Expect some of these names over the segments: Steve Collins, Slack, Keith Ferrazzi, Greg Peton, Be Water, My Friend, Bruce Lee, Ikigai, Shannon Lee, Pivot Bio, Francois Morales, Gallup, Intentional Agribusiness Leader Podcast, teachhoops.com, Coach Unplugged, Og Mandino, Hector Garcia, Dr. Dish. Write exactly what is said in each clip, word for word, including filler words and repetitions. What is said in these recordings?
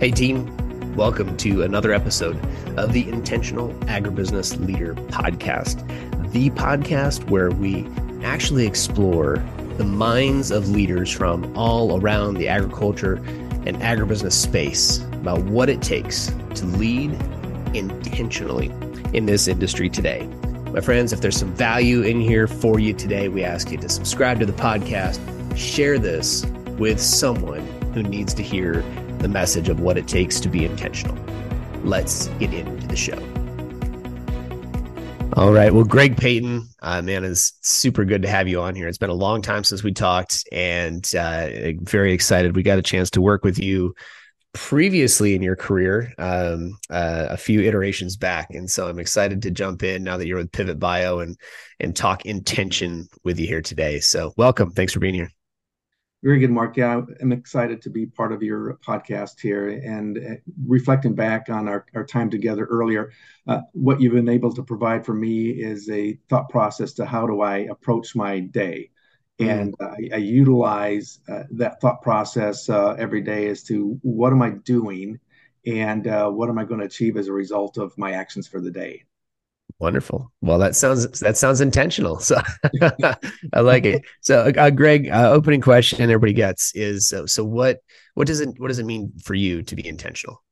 Hey team, welcome to another episode of the Intentional Agribusiness Leader Podcast, the podcast where we actually explore the minds of leaders from all around the agriculture and agribusiness space about what it takes to lead intentionally in this industry today. My friends, if there's some value in here for you today, we ask you to subscribe to the podcast, share this with someone who needs to hear the message of what it takes to be intentional. Let's get into the show. All right. Well, Greg Peton, uh, man, it's super good to have you on here. It's been a long time since we talked, and uh, very excited. We got a chance to work with you previously in your career, um, uh, a few iterations back. And so I'm excited to jump in now that you're with Pivot Bio and, and talk intention with you here today. So welcome. Thanks for being here. Very good, Mark. Yeah, I'm excited to be part of your podcast here and reflecting back on our, our time together earlier. Uh, what you've been able to provide for me is a thought process to how do I approach my day. And uh, I, I utilize uh, that thought process uh, every day as to what am I doing and uh, what am I going to achieve as a result of my actions for the day. Wonderful. Well, that sounds that sounds intentional. So I like it. So, uh, Greg, uh, opening question everybody gets is: uh, so what? What does it? What does it mean for you to be intentional?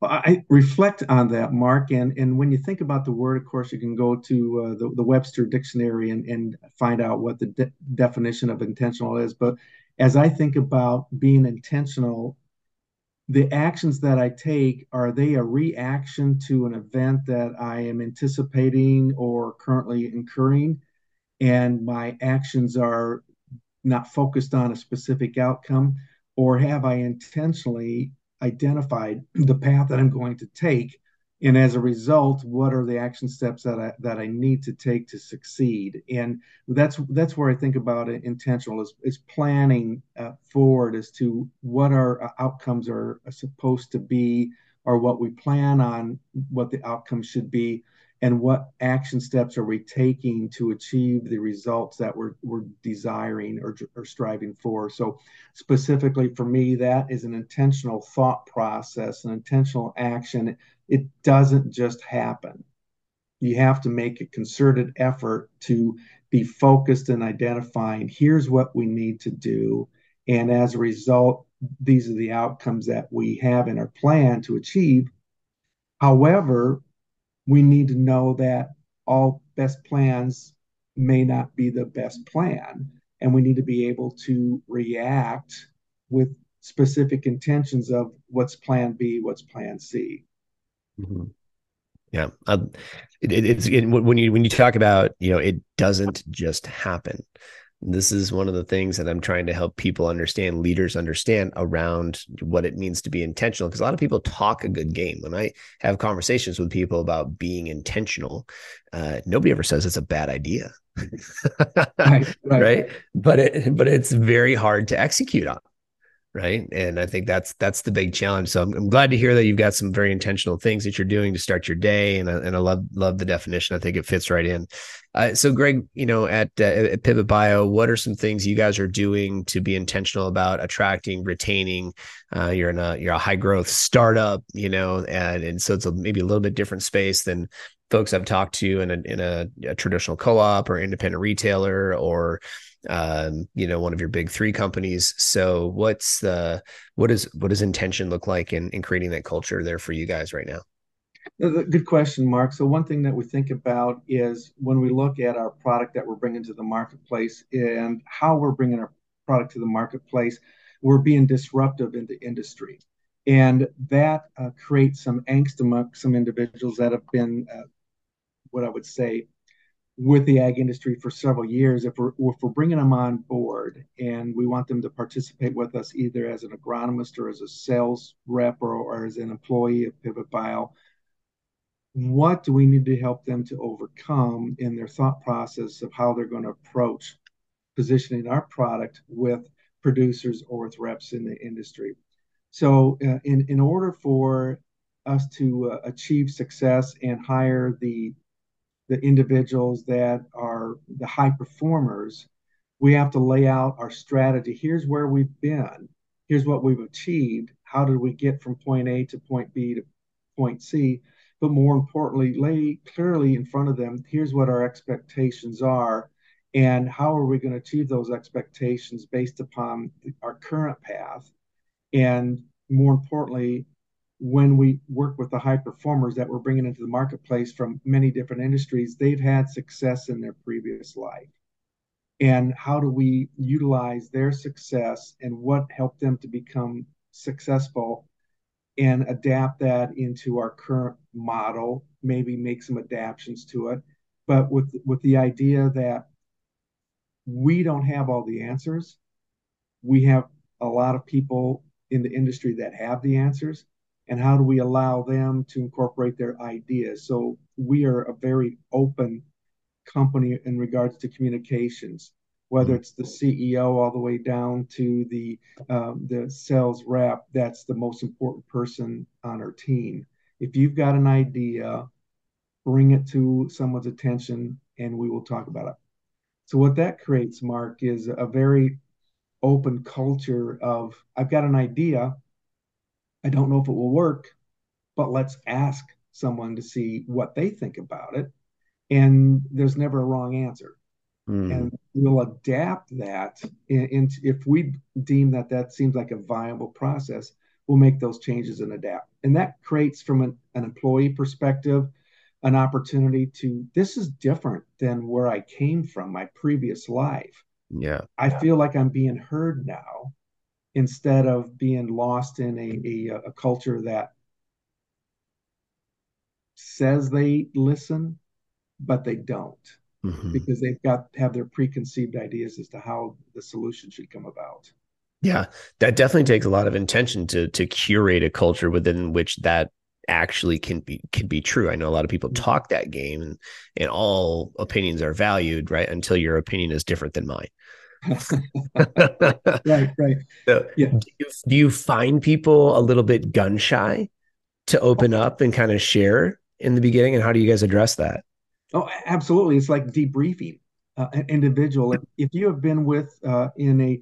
Well, I reflect on that, Mark, and and when you think about the word, of course, you can go to uh, the, the Webster Dictionary and and find out what the de- definition of intentional is. But as I think about being intentional, the actions that I take, are they a reaction to an event that I am anticipating or currently incurring? And my actions are not focused on a specific outcome, or have I intentionally identified the path that I'm going to take? And as a result, what are the action steps that I, that I need to take to succeed? And that's that's where I think about it. Intentional is, is planning uh, forward as to what our outcomes are supposed to be, or what we plan on, what the outcome should be, and what action steps are we taking to achieve the results that we're, we're desiring or, or striving for. So specifically for me, that is an intentional thought process, an intentional action. It doesn't just happen. You have to make a concerted effort to be focused in identifying, here's what we need to do. And as a result, these are the outcomes that we have in our plan to achieve. However, we need to know that all best plans may not be the best plan. And we need to be able to react with specific intentions of what's plan B, what's plan C. Mm-hmm. Yeah, um, it, it, it's it, when you when you talk about, you know, it doesn't just happen. This is one of the things that I'm trying to help people understand, leaders understand around what it means to be intentional. Because a lot of people talk a good game. When I have conversations with people about being intentional, uh, nobody ever says it's a bad idea, right, right. right? But it but it's very hard to execute on. Right. And I think that's that's the big challenge. So I'm, I'm glad to hear that you've got some very intentional things that you're doing to start your day. And I, and I love love the definition. I think it fits right in. Uh, so, Greg, you know, at, uh, at Pivot Bio, what are some things you guys are doing to be intentional about attracting, retaining? Uh, you're in a you're a high growth startup, you know, and, and so it's a, maybe a little bit different space than folks I've talked to in a in a, a traditional co-op or independent retailer or um, you know, one of your big three companies. So what's the, what is, what does intention look like in, in creating that culture there for you guys right now? Good question, Mark. So one thing that we think about is when we look at our product that we're bringing to the marketplace and how we're bringing our product to the marketplace, we're being disruptive in the industry. And that uh, creates some angst among some individuals that have been, uh, what I would say, with the ag industry for several years. If we're, if we're bringing them on board and we want them to participate with us either as an agronomist or as a sales rep or, or as an employee of Pivot Bio, what do we need to help them to overcome in their thought process of how they're going to approach positioning our product with producers or with reps in the industry? So uh, in, in order for us to uh, achieve success and hire the the individuals that are the high performers, we have to lay out our strategy. Here's where we've been. Here's what we've achieved. how did we get from point A to point B to point C, but more importantly, lay clearly in front of them, here's what our expectations are, and how are we going to achieve those expectations based upon the, our current path, and more importantly, when we work with the high performers that we're bringing into the marketplace from many different industries, they've had success in their previous life. And how do we utilize their success and what helped them to become successful and adapt that into our current model, maybe make some adaptions to it, but with, with the idea that we don't have all the answers. We have a lot of people in the industry that have the answers. And how do we allow them to incorporate their ideas? So we are a very open company in regards to communications, whether it's the C E O all the way down to the um, the sales rep. That's the most important person on our team. If you've got an idea, bring it to someone's attention, and we will talk about it. So what that creates, Mark, is a very open culture of, I've got an idea. I don't know if it will work, but let's ask someone to see what they think about it. And there's never a wrong answer. Mm. And we'll adapt that. And if we deem that that seems like a viable process, we'll make those changes and adapt. And that creates, from an, an employee perspective, an opportunity to, this is different than where I came from, my previous life. Yeah. I feel like I'm being heard now, instead of being lost in a, a, a culture that says they listen, but they don't, mm-hmm. because they've got to have their preconceived ideas as to how the solution should come about. Yeah, that definitely takes a lot of intention to to curate a culture within which that actually can be can be true. I know a lot of people talk that game, and, and all opinions are valued, right? Until your opinion is different than mine. right, right. So yeah. do, you, do you find people a little bit gun shy to open up and kind of share in the beginning? And how do you guys address that? Oh, absolutely. It's like debriefing uh, an individual. If, if you have been with uh, in a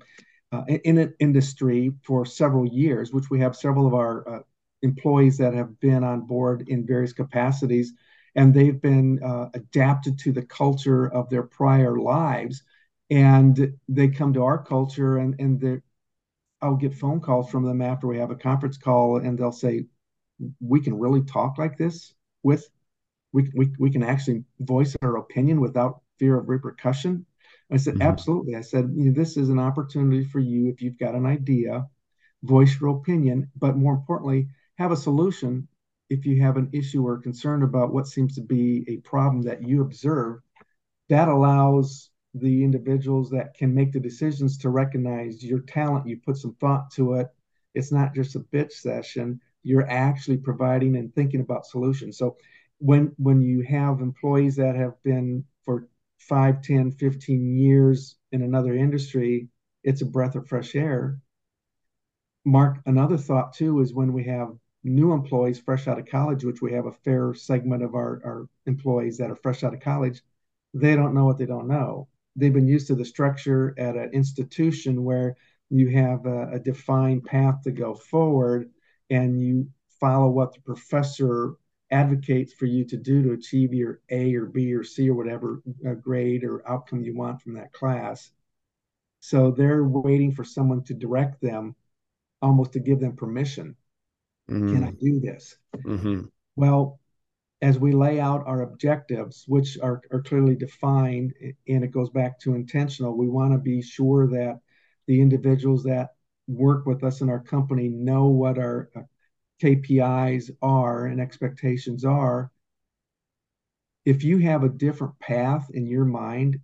uh, in an industry for several years, which we have several of our uh, employees that have been on board in various capacities, and they've been uh, adapted to the culture of their prior lives. And they come to our culture, and, and I'll get phone calls from them after we have a conference call, and they'll say, we can really talk like this with, we, we, we can actually voice our opinion without fear of repercussion. And I said, mm-hmm. absolutely. I said, you know, this is an opportunity for you. If you've got an idea, voice your opinion, but more importantly, have a solution. If you have an issue or concern about what seems to be a problem that you observe, that allows the individuals that can make the decisions to recognize your talent. You put some thought to it. It's not just a bitch session. You're actually providing and thinking about solutions. So when, when you have employees that have been for five, ten, fifteen years in another industry, it's a breath of fresh air. Mark, another thought too is when we have new employees fresh out of college, which we have a fair segment of our, our employees that are fresh out of college, they don't know what they don't know. They've been used to the structure at an institution where you have a, a defined path to go forward, and you follow what the professor advocates for you to do to achieve your A or B or C or whatever grade or outcome you want from that class. So they're waiting for someone to direct them, almost to give them permission. Mm-hmm. Can I do this? Mm-hmm. Well, as we lay out our objectives, which are, are clearly defined, and it goes back to intentional, we want to be sure that the individuals that work with us in our company know what our K P Is are and expectations are. If you have a different path in your mind,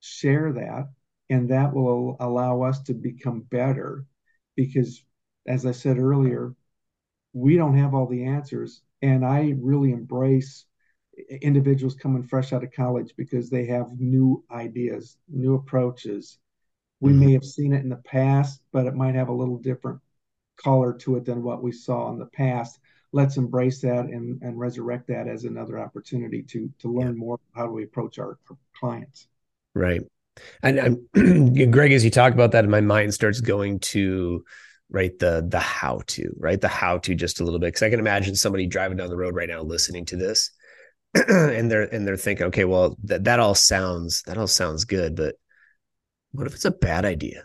share that, and that will allow us to become better because, as I said earlier, we don't have all the answers. And I really embrace individuals coming fresh out of college because they have new ideas, new approaches. We mm-hmm. may have seen it in the past, but it might have a little different color to it than what we saw in the past. Let's embrace that and, and resurrect that as another opportunity to, to learn yeah. more how do we approach our, our clients. Right. And I'm, Greg, as you talk about that, my mind starts going to right? The, the how to, right? The how to just a little bit. Cause I can imagine somebody driving down the road right now, listening to this and they're, and they're thinking, okay, well that, that all sounds, that all sounds good, but what if it's a bad idea?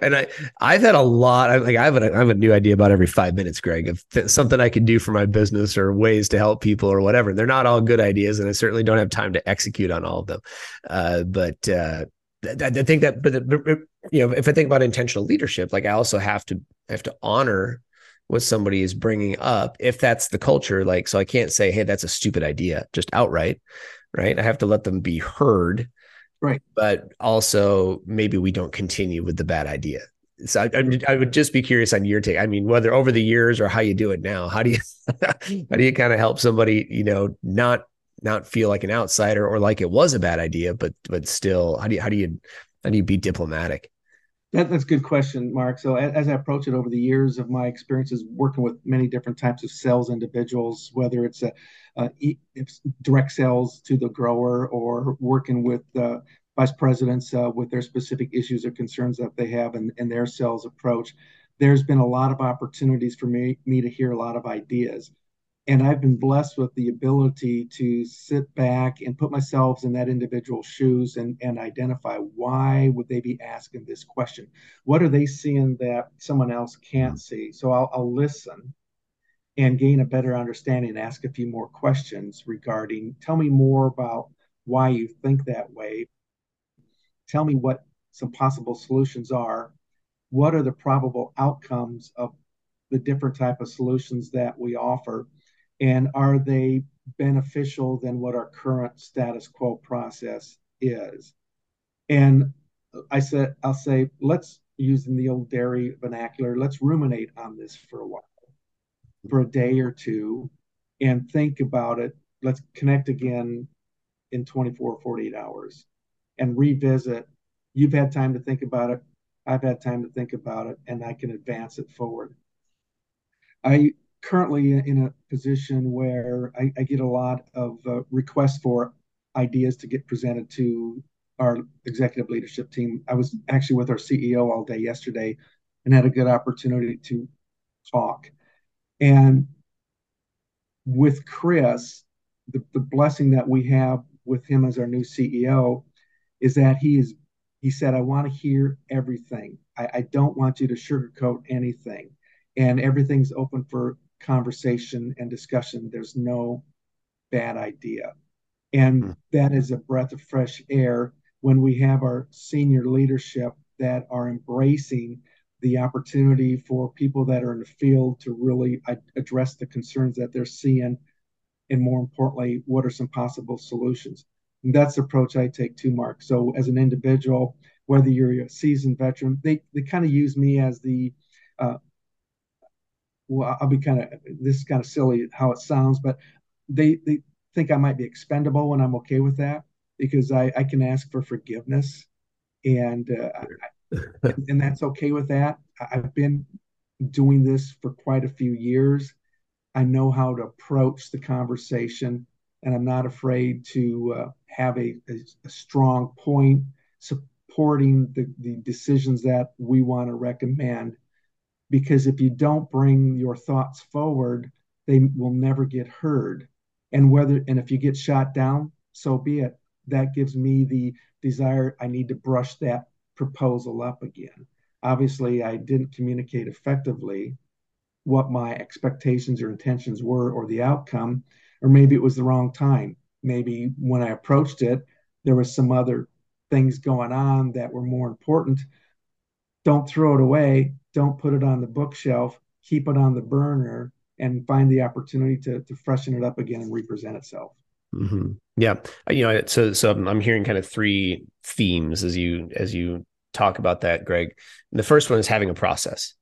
And I, I've had a lot. I like I have, a, I have a new idea about every five minutes, Greg, of th- something I could do for my business or ways to help people or whatever. They're not all good ideas, and I certainly don't have time to execute on all of them. Uh, but uh, I, I think that, but, but you know, if I think about intentional leadership, like I also have to I have to honor what somebody is bringing up if that's the culture. Like, so I can't say, "Hey, that's a stupid idea," just outright, right? I have to let them be heard. Right. But also maybe we don't continue with the bad idea. So I, I would just be curious on your take. I mean, whether over the years or how you do it now, how do you, how do you kind of help somebody, you know, not, not feel like an outsider or like it was a bad idea, but, but still, how do you, how do you, how do you be diplomatic? That, that's a good question, Mark. So as, as I approach it over the years of my experiences working with many different types of sales individuals, whether it's a, a it's direct sales to the grower or working with uh, vice presidents uh, with their specific issues or concerns that they have in, in their sales approach, there's been a lot of opportunities for me, me to hear a lot of ideas. And I've been blessed with the ability to sit back and put myself in that individual's shoes and, and identify why would they be asking this question? What are they seeing that someone else can't see? So I'll, I'll listen and gain a better understanding and ask a few more questions regarding, tell me more about why you think that way. Tell me what some possible solutions are. What are the probable outcomes of the different type of solutions that we offer? And are they beneficial than what our current status quo process is? And I said, I'll say, let's, using the old dairy vernacular, let's ruminate on this for a while, for a day or two, and think about it. Let's connect again in twenty-four, forty-eight hours and revisit. You've had time to think about it. I've had time to think about it, and I can advance it forward. I currently in a position where I, I get a lot of uh, requests for ideas to get presented to our executive leadership team. I was actually with our C E O all day yesterday and had a good opportunity to talk. And with Chris, the, the blessing that we have with him as our new C E O is that he is, he said, I want to hear everything. I, I don't want you to sugarcoat anything. And everything's open for conversation and discussion. There's no bad idea. And mm. that is a breath of fresh air when we have our senior leadership that are embracing the opportunity for people that are in the field to really ad- address the concerns that they're seeing. And more importantly, what are some possible solutions? And that's the approach I take too, Mark. So as an individual, whether you're a seasoned veteran, they, they kind of use me as the, uh, well, I'll be kind of, this is kind of silly how it sounds, but they, they think I might be expendable, and I'm okay with that because I, I can ask for forgiveness, and uh, I, and that's okay with that. I've been doing this for quite a few years. I know how to approach the conversation, and I'm not afraid to uh, have a, a, a strong point supporting the, the decisions that we want to recommend. Because if you don't bring your thoughts forward, they will never get heard. And whether and if you get shot down, so be it. That gives me the desire, I need to brush that proposal up again. Obviously, I didn't communicate effectively what my expectations or intentions were or the outcome, or maybe it was the wrong time. Maybe when I approached it, there was some other things going on that were more important. Don't throw it away. Don't put it on the bookshelf, keep it on the burner, and find the opportunity to, to freshen it up again and represent itself. Mm-hmm. Yeah. You know, so, so I'm hearing kind of three themes as you, as you talk about that, Greg. The first one is having a process,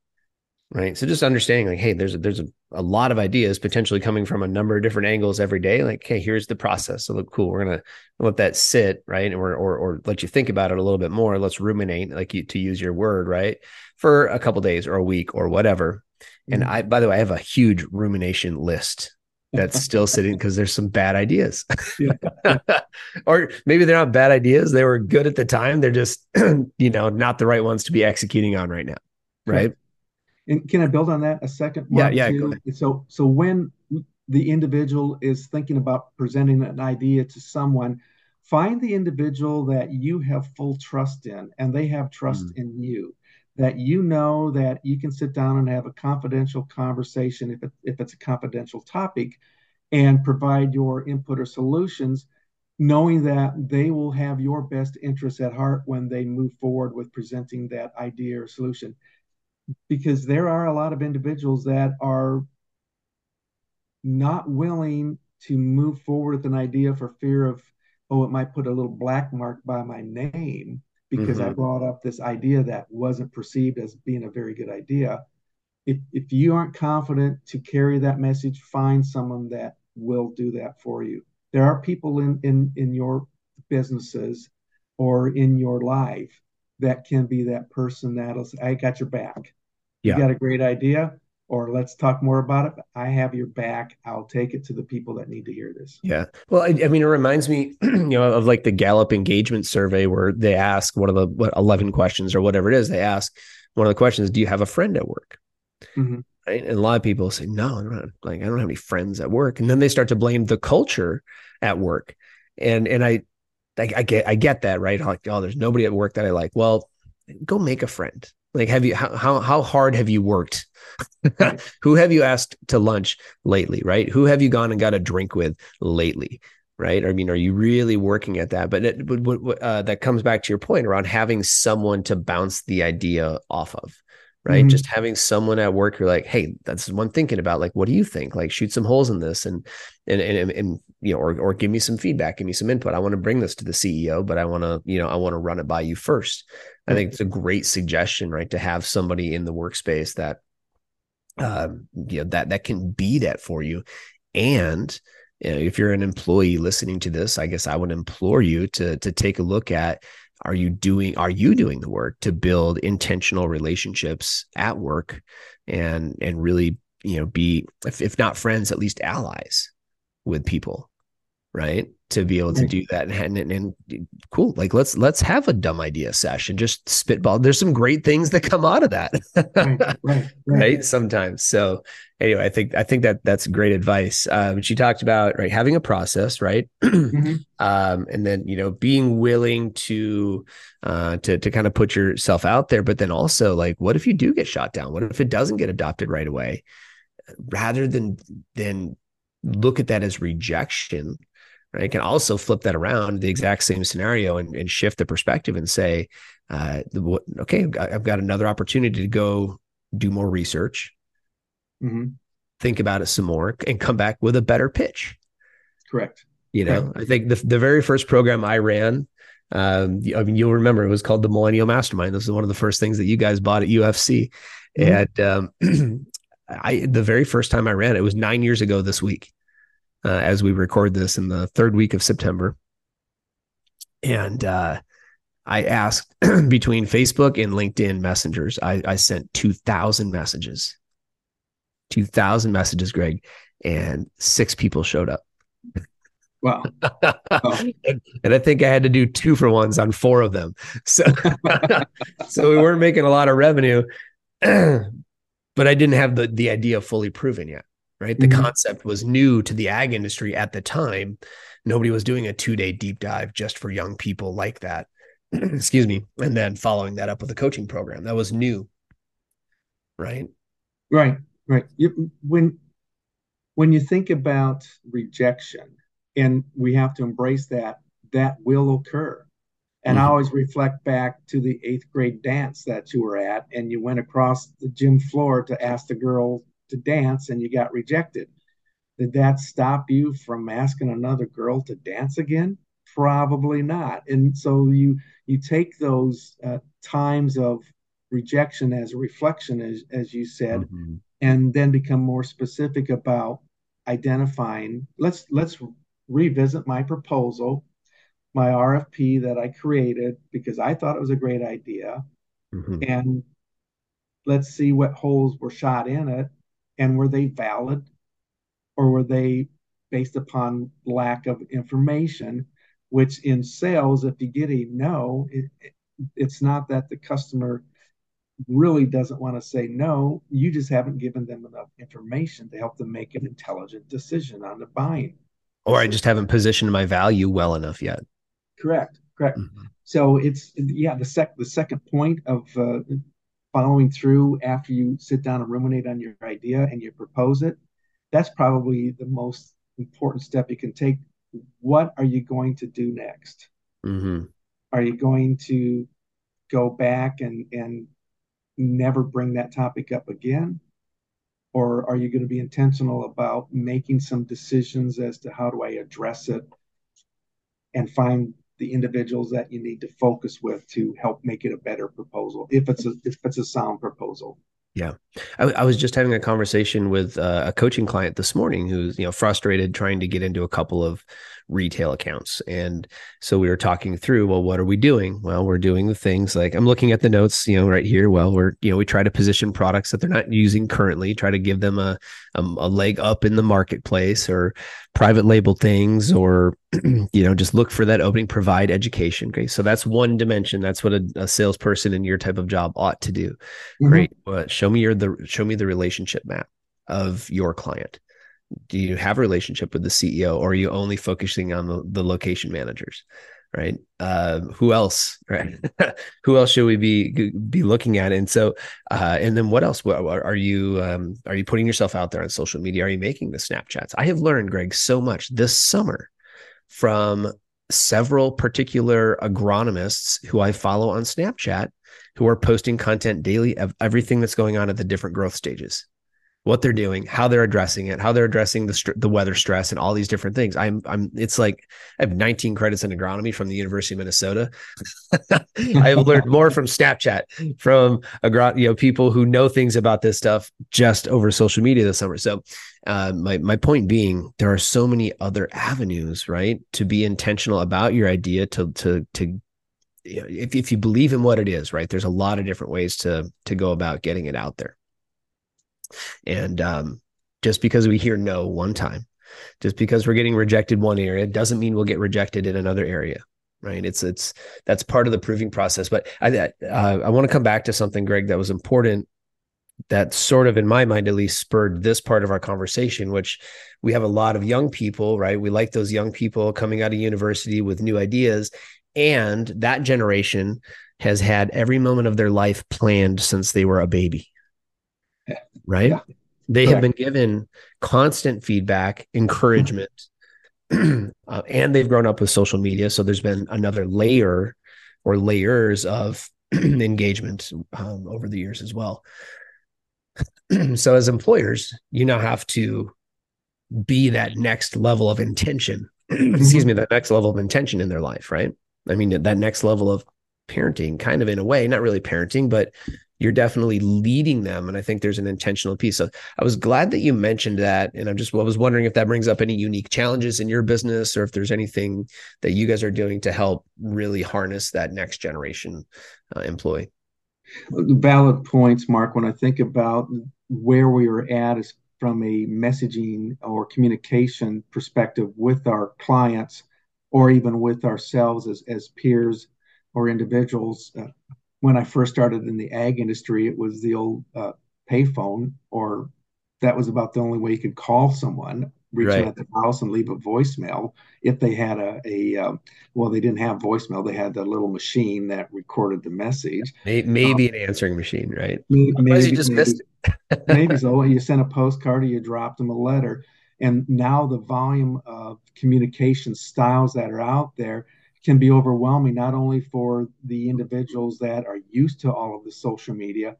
right? So just understanding like, hey, there's a, there's a, a lot of ideas potentially coming from a number of different angles every day. Like, hey, here's the process. So look, cool. We're going to let that sit, right? Or, or, or let you think about it a little bit more. Let's ruminate, like you, to use your word, right? For a couple of days or a week or whatever. Mm-hmm. And I, by the way, I have a huge rumination list that's still sitting because there's some bad ideas. Yeah. Or maybe they're not bad ideas. They were good at the time. They're just, you know, not the right ones to be executing on right now. Right. And can I build on that a second? Mark, yeah. Yeah. Go ahead. So, so when the individual is thinking about presenting an idea to someone, find the individual that you have full trust in and they have trust mm. in you, that you know that you can sit down and have a confidential conversation if, it, if it's a confidential topic and provide your input or solutions, knowing that they will have your best interests at heart when they move forward with presenting that idea or solution. Because there are a lot of individuals that are not willing to move forward with an idea for fear of, oh, it might put a little black mark by my name because mm-hmm. I brought up this idea that wasn't perceived as being a very good idea. If, if you aren't confident to carry that message, find someone that will do that for you. There are people in, in, in your businesses or in your life that can be that person that'll say, I got your back. Yeah. You got a great idea, or let's talk more about it. I have your back. I'll take it to the people that need to hear this. Yeah. Well, I, I mean, it reminds me, you know, of like the Gallup engagement survey where they ask one of the what, eleven questions or whatever it is. They ask one of the questions, do you have a friend at work? Mm-hmm. Right? And a lot of people say, no, I don't, like, I don't have any friends at work. And then they start to blame the culture at work. And, and I, I, I get, I get that, right? Like, oh, there's nobody at work that I like. Well, go make a friend. Like, have you, how, how, how hard have you worked? Who have you asked to lunch lately? Right. Who have you gone and got a drink with lately? Right. I mean, are you really working at that? But it, uh, that comes back to your point around having someone to bounce the idea off of, right? Mm-hmm. Just having someone at work who're like, hey, that's what I'm thinking about. Like, what do you think? Like, shoot some holes in this and, and, and, and, you know, or, or give me some feedback, give me some input. I want to bring this to the C E O, but I want to, you know, I want to run it by you first. I think it's a great suggestion, right? To have somebody in the workspace that, um, you know, that, that can be that for you. And you know, if you're an employee listening to this, I guess I would implore you to, to take a look at, Are you doing, are you doing the work to build intentional relationships at work and, and really, you know, be, if, if not friends, at least allies with people, right? To be able to do that. And, and, and cool. Like, let's, let's have a dumb idea session, just spitball. There's some great things that come out of that, right, right, right. right? Sometimes. So anyway, I think, I think that that's great advice. Um, she talked about, right, having a process, right. Mm-hmm. Um, and then, you know, being willing to, uh, to, to kind of put yourself out there, but then also like, what if you do get shot down? What if it doesn't get adopted right away? Rather than, than look at that as rejection, right? I can also flip that around, the exact same scenario, and, and shift the perspective and say, uh, okay, I've got, I've got another opportunity to go do more research, mm-hmm. think about it some more, and come back with a better pitch. Correct. You know, Correct. I think the the very first program I ran, um, I mean, you'll remember it was called the Millennial Mastermind. This is one of the first things that you guys bought at U F C. Mm-hmm. And um, I the very first time I ran it, it was nine years ago this week. Uh, as we record this in the third week of September. And uh, I asked between Facebook and LinkedIn messengers, I, I sent two thousand messages, two thousand messages, Greg, and six people showed up. Wow. Oh. And I think I had to do two for ones on four of them. So, so we weren't making a lot of revenue, but I didn't have the, the idea fully proven yet. Right. The mm-hmm. concept was new to the ag industry at the time. Nobody was doing a two day deep dive just for young people like that. Excuse me. And then following that up with a coaching program that was new. Right. Right. Right. You, when, when you think about rejection, and we have to embrace that, that will occur. And mm-hmm. I always reflect back to the eighth grade dance that you were at, and you went across the gym floor to ask the girl to dance and you got rejected. Did that stop you from asking another girl to dance again? Probably not. And so you you take those uh, times of rejection as a reflection, as, as you said, mm-hmm. and then become more specific about identifying, let's let's revisit my proposal, my R F P that I created because I thought it was a great idea. Mm-hmm. And let's see what holes were shot in it. And were they valid or were they based upon lack of information, which in sales, if you get a no, it, it, it's not that the customer really doesn't want to say no. You just haven't given them enough information to help them make an intelligent decision on the buying. Or I just haven't positioned my value well enough yet. Correct. Correct. Mm-hmm. So it's, yeah, the sec the second point of uh, following through after you sit down and ruminate on your idea and you propose it, that's probably the most important step you can take. What are you going to do next? Mm-hmm. Are you going to go back and, and never bring that topic up again? Or are you going to be intentional about making some decisions as to how do I address it and find the individuals that you need to focus with to help make it a better proposal, if it's a, if it's a sound proposal? Yeah. I, I was just having a conversation with uh, a coaching client this morning who's, you know, frustrated trying to get into a couple of retail accounts. And so we were talking through, well, what are we doing? Well, we're doing the things like, I'm looking at the notes, you know, right here. Well, we're, you know, we try to position products that they're not using currently, try to give them a, a, a leg up in the marketplace, or private label things, or, you know, just look for that opening, provide education. Okay. So that's one dimension. That's what a, a salesperson in your type of job ought to do. Mm-hmm. Great. Well, show me your, the, show me the relationship map of your client. Do you have a relationship with the C E O, or are you only focusing on the, the location managers, right? Uh, who else, right? Who else should we be be looking at? And so, uh, and then what else? Are you um, are you putting yourself out there on social media? Are you making the Snapchats? I have learned, Greg, so much this summer from several particular agronomists who I follow on Snapchat, who are posting content daily of everything that's going on at the different growth stages. What they're doing, how they're addressing it, how they're addressing the the weather stress, and all these different things. I'm I'm. It's like I have nineteen credits in agronomy from the University of Minnesota. I've learned more from Snapchat, from agro, you know, people who know things about this stuff just over social media this summer. So, uh, my my point being, there are so many other avenues, right, to be intentional about your idea. To to to, you know, if if you believe in what it is, right, there's a lot of different ways to to go about getting it out there. And um, just because we hear no one time, just because we're getting rejected one area, doesn't mean we'll get rejected in another area, right? It's it's that's part of the proving process. But I uh, I want to come back to something, Greg, that was important, that sort of, in my mind at least, spurred this part of our conversation, which we have a lot of young people, right? We like those young people coming out of university with new ideas, and that generation has had every moment of their life planned since they were a baby. Right. Yeah. They Correct. Have been given constant feedback, encouragement, uh, and they've grown up with social media. So there's been another layer or layers of engagement um, over the years as well. So as employers, you now have to be that next level of intention, excuse me, that next level of intention in their life. Right. I mean, that next level of parenting, kind of, in a way, not really parenting, but you're definitely leading them. And I think there's an intentional piece. So I was glad that you mentioned that. And I'm just, I was wondering if that brings up any unique challenges in your business, or if there's anything that you guys are doing to help really harness that next generation uh, employee. Valid points, Mark. When I think about where we are at is from a messaging or communication perspective with our clients, or even with ourselves as, as peers or individuals, uh, when I first started in the ag industry, it was the old uh, payphone, or that was about the only way you could call someone, reach right. out at the house and leave a voicemail. If they had a, a um, well, they didn't have voicemail. They had that little machine that recorded the message. Maybe, maybe um, an answering machine, right? Maybe, maybe you just maybe, missed it. Maybe so. You sent a postcard, or you dropped them a letter. And now the volume of communication styles that are out there can be overwhelming, not only for the individuals that are used to all of the social media,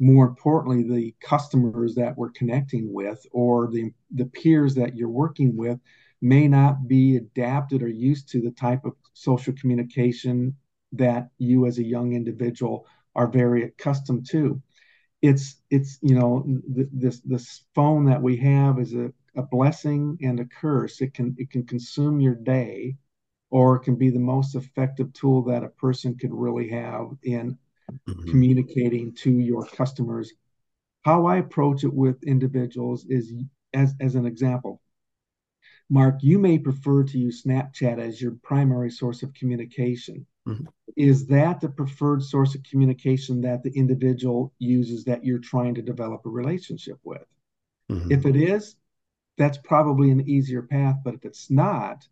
more importantly, the customers that we're connecting with, or the, the peers that you're working with, may not be adapted or used to the type of social communication that you as a young individual are very accustomed to. It's, it's you know, th this, this phone that we have is a, a blessing and a curse. It can, it can consume your day, or it can be the most effective tool that a person could really have in mm-hmm. communicating to your customers. How I approach it with individuals is as, as an example, Mark, you may prefer to use Snapchat as your primary source of communication. Mm-hmm. Is that the preferred source of communication that the individual uses that you're trying to develop a relationship with? Mm-hmm. If it is, that's probably an easier path. But if it's not,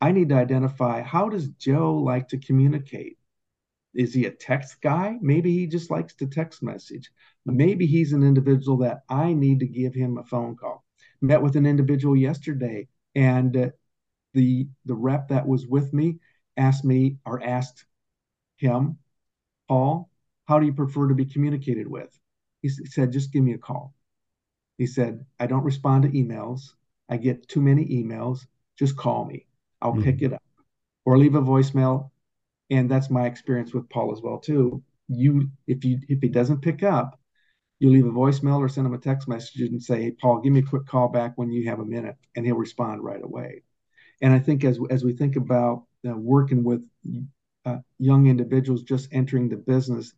I need to identify, how does Joe like to communicate? Is he a text guy? Maybe he just likes to text message. Maybe he's an individual that I need to give him a phone call. Met with an individual yesterday, and uh, the the rep that was with me asked me or asked him, Paul, how do you prefer to be communicated with? He said, just give me a call. He said, I don't respond to emails. I get too many emails. Just call me. I'll mm-hmm. pick it up or leave a voicemail. And that's my experience with Paul as well, too. You, if you, if he doesn't pick up, you leave a voicemail or send him a text message and say, hey, Paul, give me a quick call back when you have a minute, and he'll respond right away. And I think as, as we think about uh, working with uh, young individuals just entering the business,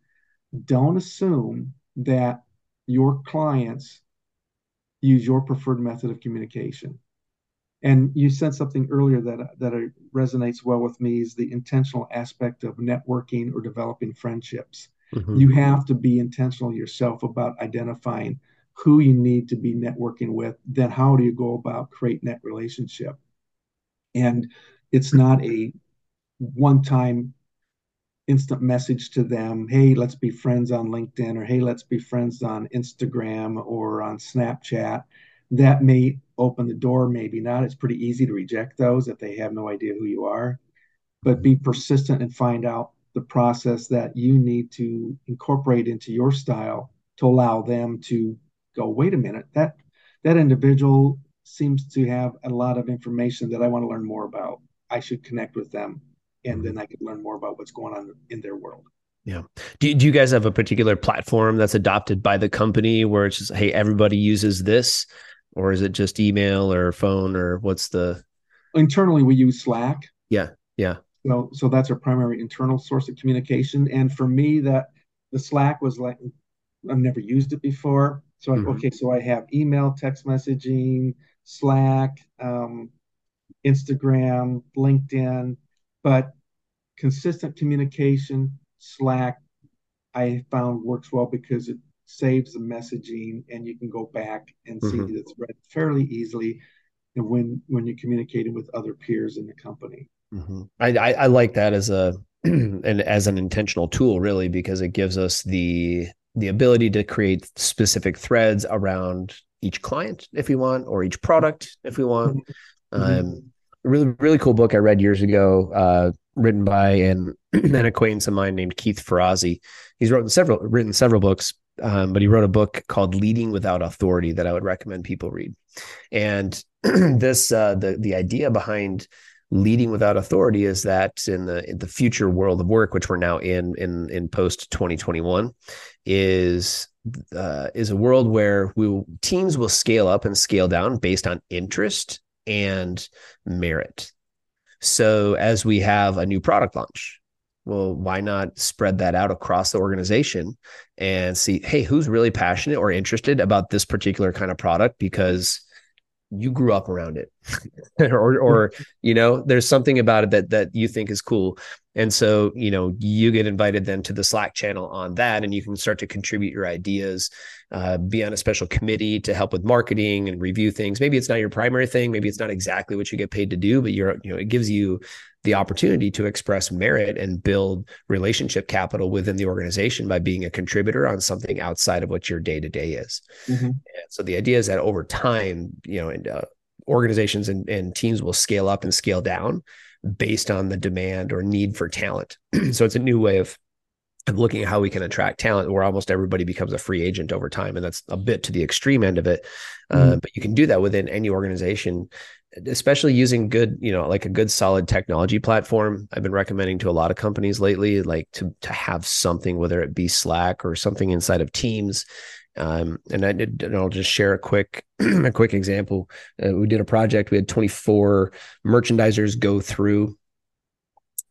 don't assume that your clients use your preferred method of communication. And you said something earlier that, that resonates well with me, is the intentional aspect of networking or developing friendships. Mm-hmm. You have to be intentional yourself about identifying who you need to be networking with. Then how do you go about creating that relationship? And it's not a one-time instant message to them, hey, let's be friends on LinkedIn, or hey, let's be friends on Instagram or on Snapchat. That may open the door, maybe not. It's pretty easy to reject those if they have no idea who you are. But be persistent and find out the process that you need to incorporate into your style to allow them to go, wait a minute, that that individual seems to have a lot of information that I want to learn more about. I should connect with them, and then I can learn more about what's going on in their world. Yeah. Do, do you guys have a particular platform that's adopted by the company where it's just, hey, everybody uses this, or is it just email or phone, or what's the? Internally, we use Slack. Yeah. Yeah. So, so that's our primary internal source of communication. And for me, that the Slack was like, I've never used it before. So, mm-hmm. I, okay, so I have email, text messaging, Slack, um, Instagram, LinkedIn, but consistent communication, Slack, I found works well because it saves the messaging and you can go back and mm-hmm. see the thread fairly easily when, when you're communicating with other peers in the company. Mm-hmm. I, I, I like that as a and as an intentional tool, really, because it gives us the the ability to create specific threads around each client if we want, or each product if we want. Mm-hmm. Um, really, really cool book I read years ago, uh, written by an, an acquaintance of mine named Keith Ferrazzi. He's written several written several books, um, but he wrote a book called "Leading Without Authority" that I would recommend people read. And this uh, the the idea behind leading without authority is that in the in the future world of work, which we're now in in in post twenty twenty-one, is uh, is a world where we will, teams will scale up and scale down based on interest and merit. So as we have a new product launch, well, why not spread that out across the organization and see, hey, who's really passionate or interested about this particular kind of product because you grew up around it or, or, you know, there's something about it that, that you think is cool. And so, you know, you get invited then to the Slack channel on that, and you can start to contribute your ideas, uh, be on a special committee to help with marketing and review things. Maybe it's not your primary thing. Maybe it's not exactly what you get paid to do, but you're, you know, it gives you the opportunity to express merit and build relationship capital within the organization by being a contributor on something outside of what your day-to-day is. Mm-hmm. And so the idea is that over time, you know, and, uh, organizations and, and teams will scale up and scale down based on the demand or need for talent. So it's a new way of, of looking at how we can attract talent, where almost everybody becomes a free agent over time. And that's a bit to the extreme end of it. Mm-hmm. Uh, but you can do that within any organization, especially using good, you know, like a good solid technology platform. I've been recommending to a lot of companies lately, like to to have something, whether it be Slack or something inside of Teams. Um, and I did, and I'll just share a quick, a quick example. Uh, we did a project, we had twenty-four merchandisers go through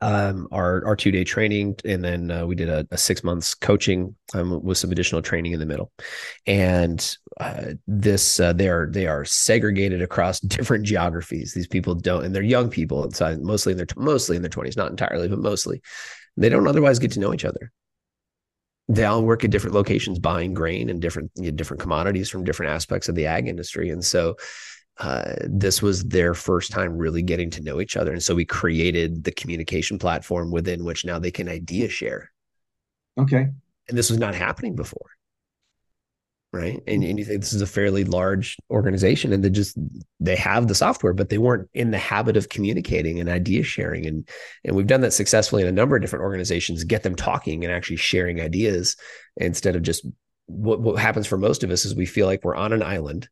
um, our, our two day training. And then uh, we did a, a six months coaching um, with some additional training in the middle. And uh, this, uh, they are, they are segregated across different geographies. These people don't, and they're young people inside, mostly in their, mostly in their twenties, not entirely, but mostly. They don't otherwise get to know each other. They all work at different locations, buying grain and different, you know, different commodities from different aspects of the ag industry. And so Uh, this was their first time really getting to know each other. And so we created the communication platform within which now they can idea share. Okay. And this was not happening before. Right. And, and you think this is a fairly large organization, and they just, they have the software, but they weren't in the habit of communicating and idea sharing. And, and we've done that successfully in a number of different organizations, get them talking and actually sharing ideas instead of just what, what happens for most of us is we feel like we're on an island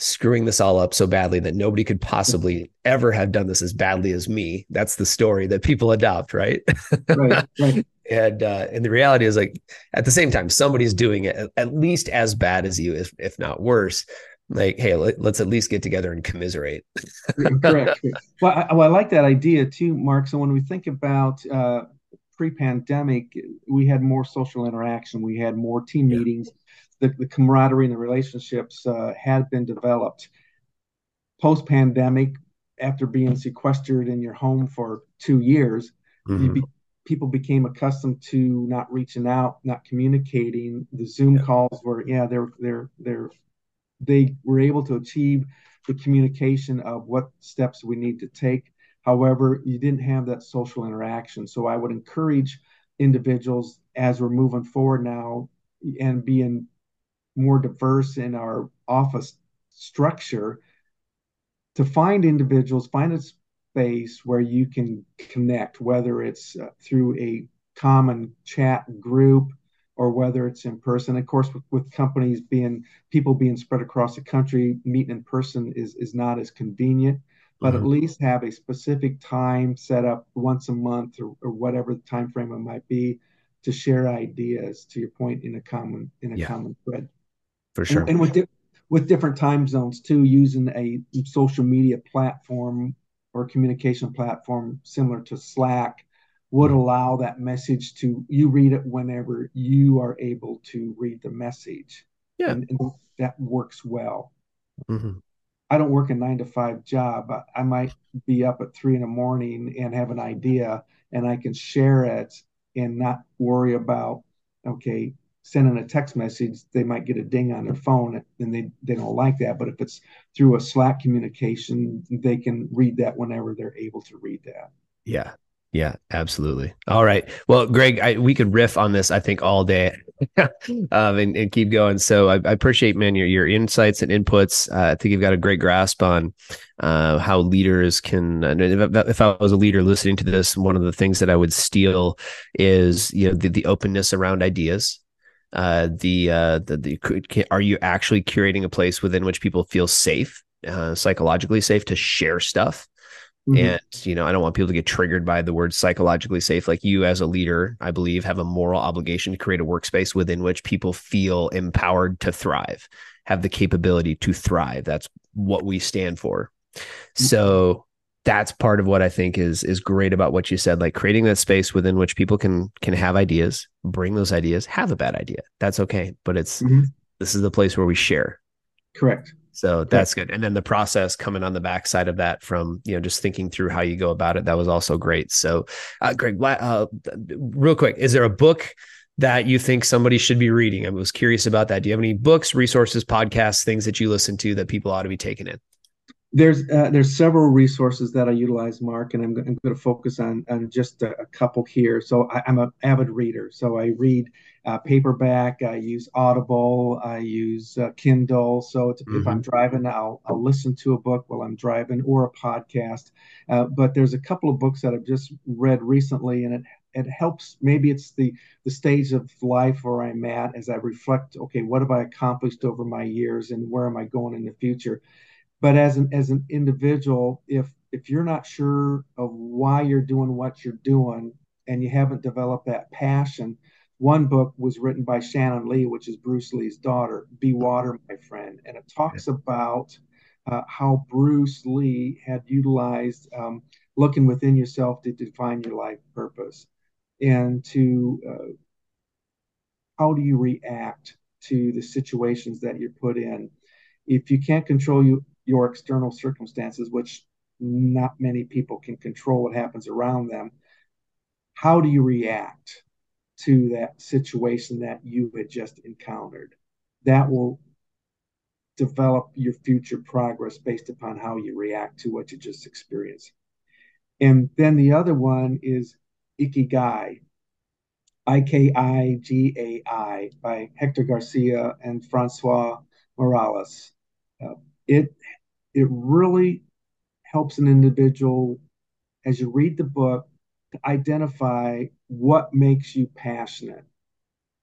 screwing this all up so badly that nobody could possibly ever have done this as badly as me. That's the story that people adopt, right? Right, right. And, uh, and the reality is, like, at the same time, somebody's doing it at least as bad as you, if, if not worse. Like, hey, let, let's at least get together and commiserate. Correct. Well I, well, I like that idea too, Mark. So when we think about uh, pre-pandemic, we had more social interaction. We had more team yeah. meetings. The, the camaraderie and the relationships uh, had been developed. Post-pandemic, after being sequestered in your home for two years, mm-hmm. you be, people became accustomed to not reaching out, not communicating. The Zoom yeah. calls were, yeah, they're they're they're they were able to achieve the communication of what steps we need to take. However, you didn't have that social interaction. So I would encourage individuals as we're moving forward now and being more diverse in our office structure to find individuals, find a space where you can connect, whether it's uh, through a common chat group or whether it's in person. Of course, with, with companies being, people being spread across the country, meeting in person is, is not as convenient, but mm-hmm. at least have a specific time set up once a month or, or whatever the time frame it might be to share ideas, to your point, in a common, in a yeah. common thread. For sure. And, and with, di- with different time zones too, using a social media platform or communication platform similar to Slack would allow that message to, you read it whenever you are able to read the message. Yeah. And, and that works well. Mm-hmm. I don't work a nine to five job. I, I might be up at three in the morning and have an idea, and I can share it and not worry about, okay, sending a text message, they might get a ding on their phone and they, they don't like that. But if it's through a Slack communication, they can read that whenever they're able to read that. Yeah. Yeah, absolutely. All right. Well, Greg, I, we could riff on this, I think, all day um, and, and keep going. So I, I appreciate, man, your, your insights and inputs. Uh, I think you've got a great grasp on uh, how leaders can, and if, if I was a leader listening to this, one of the things that I would steal is, you know, the, the openness around ideas. Uh, the, uh, the, the, can, are you actually curating a place within which people feel safe, uh, psychologically safe to share stuff? Mm-hmm. And, you know, I don't want people to get triggered by the word psychologically safe. Like, you as a leader, I believe, have a moral obligation to create a workspace within which people feel empowered to thrive, have the capability to thrive. That's what we stand for. Mm-hmm. So that's part of what I think is, is great about what you said, like creating that space within which people can, can have ideas, bring those ideas, have a bad idea. That's okay. But it's, mm-hmm. this is the place where we share. Correct. So that's good. And then the process coming on the backside of that from, you know, just thinking through how you go about it, that was also great. So uh, Greg, uh, real quick, is there a book that you think somebody should be reading? I was curious about that. Do you have any books, resources, podcasts, things that you listen to that people ought to be taking in? There's uh, there's several resources that I utilize, Mark, and I'm, I'm going to focus on, on just a, a couple here. So I, I'm an avid reader. So I read uh, paperback. I use Audible. I use uh, Kindle. So it's, mm-hmm. if I'm driving, I'll, I'll listen to a book while I'm driving or a podcast. Uh, but there's a couple of books that I've just read recently, and it it helps. Maybe it's the, the stage of life where I'm at as I reflect, okay, what have I accomplished over my years and where am I going in the future? But as an as an individual, if if you're not sure of why you're doing what you're doing and you haven't developed that passion, one book was written by Shannon Lee, which is Bruce Lee's daughter, Be Water, My Friend. And it talks about uh, how Bruce Lee had utilized um, looking within yourself to define your life purpose, and to uh, how do you react to the situations that you're put in. If you can't control you, your external circumstances, which not many people can control what happens around them, how do you react to that situation that you had just encountered? That will develop your future progress based upon how you react to what you just experienced. And then the other one is Ikigai, I K I G A I, by Hector Garcia and Francois Morales. Uh, it, it really helps an individual, as you read the book, to identify what makes you passionate,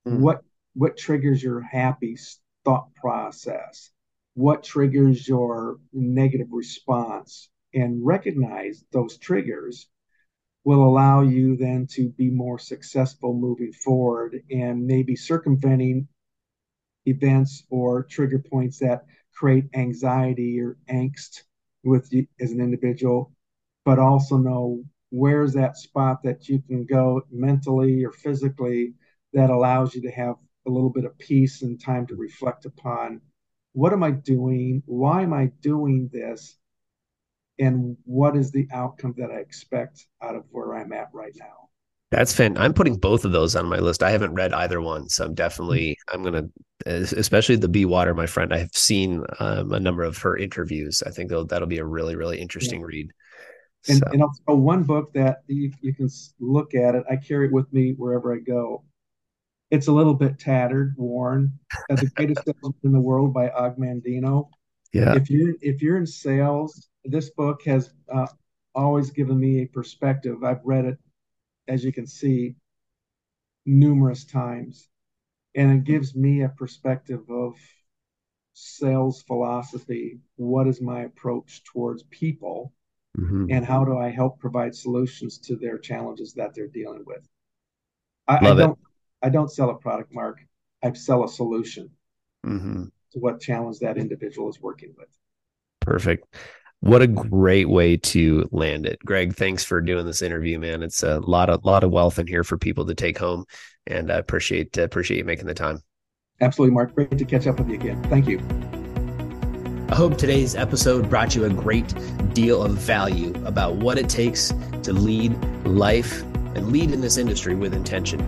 mm. what what triggers your happy thought process, what triggers your negative response, and recognize those triggers will allow you then to be more successful moving forward, and maybe circumventing events or trigger points that create anxiety or angst with you as an individual, but also know where's that spot that you can go mentally or physically that allows you to have a little bit of peace and time to reflect upon, what am I doing? Why am I doing this? And what is the outcome that I expect out of where I'm at right now? That's fantastic. I'm putting both of those on my list. I haven't read either one, so I'm definitely, I'm going to, especially the Be Water, My Friend. I've seen um, a number of her interviews. I think that'll, that'll be a really, really interesting yeah. read. And, so. and also one book that you, you can look at it. I carry it with me wherever I go. It's a little bit tattered, worn. The Greatest Salesman in the World by Og Mandino. Yeah. If you if you're in sales, this book has uh, always given me a perspective. I've read it, as you can see, numerous times, and it gives me a perspective of sales philosophy. What is my approach towards people? Mm-hmm. And how do I help provide solutions to their challenges that they're dealing with? I, I don't it. I don't sell a product, Mark. I sell a solution mm-hmm. to what challenge that individual is working with. Perfect. What a great way to land it. Greg, thanks for doing this interview, man. It's a lot of lot of wealth in here for people to take home, and I appreciate, appreciate you making the time. Absolutely, Mark. Great to catch up with you again. Thank you. I hope today's episode brought you a great deal of value about what it takes to lead life and lead in this industry with intention.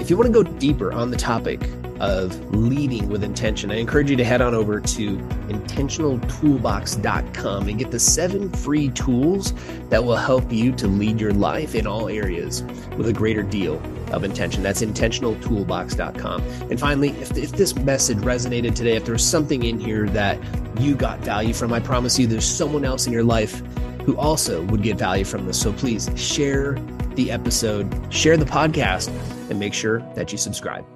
If you want to go deeper on the topic of leading with intention, I encourage you to head on over to intentional toolbox dot com and get the seven free tools that will help you to lead your life in all areas with a greater deal of intention. That's intentional toolbox dot com. And finally, if, if this message resonated today, if there's something in here that you got value from, I promise you there's someone else in your life who also would get value from this. So please share the episode, share the podcast, and make sure that you subscribe.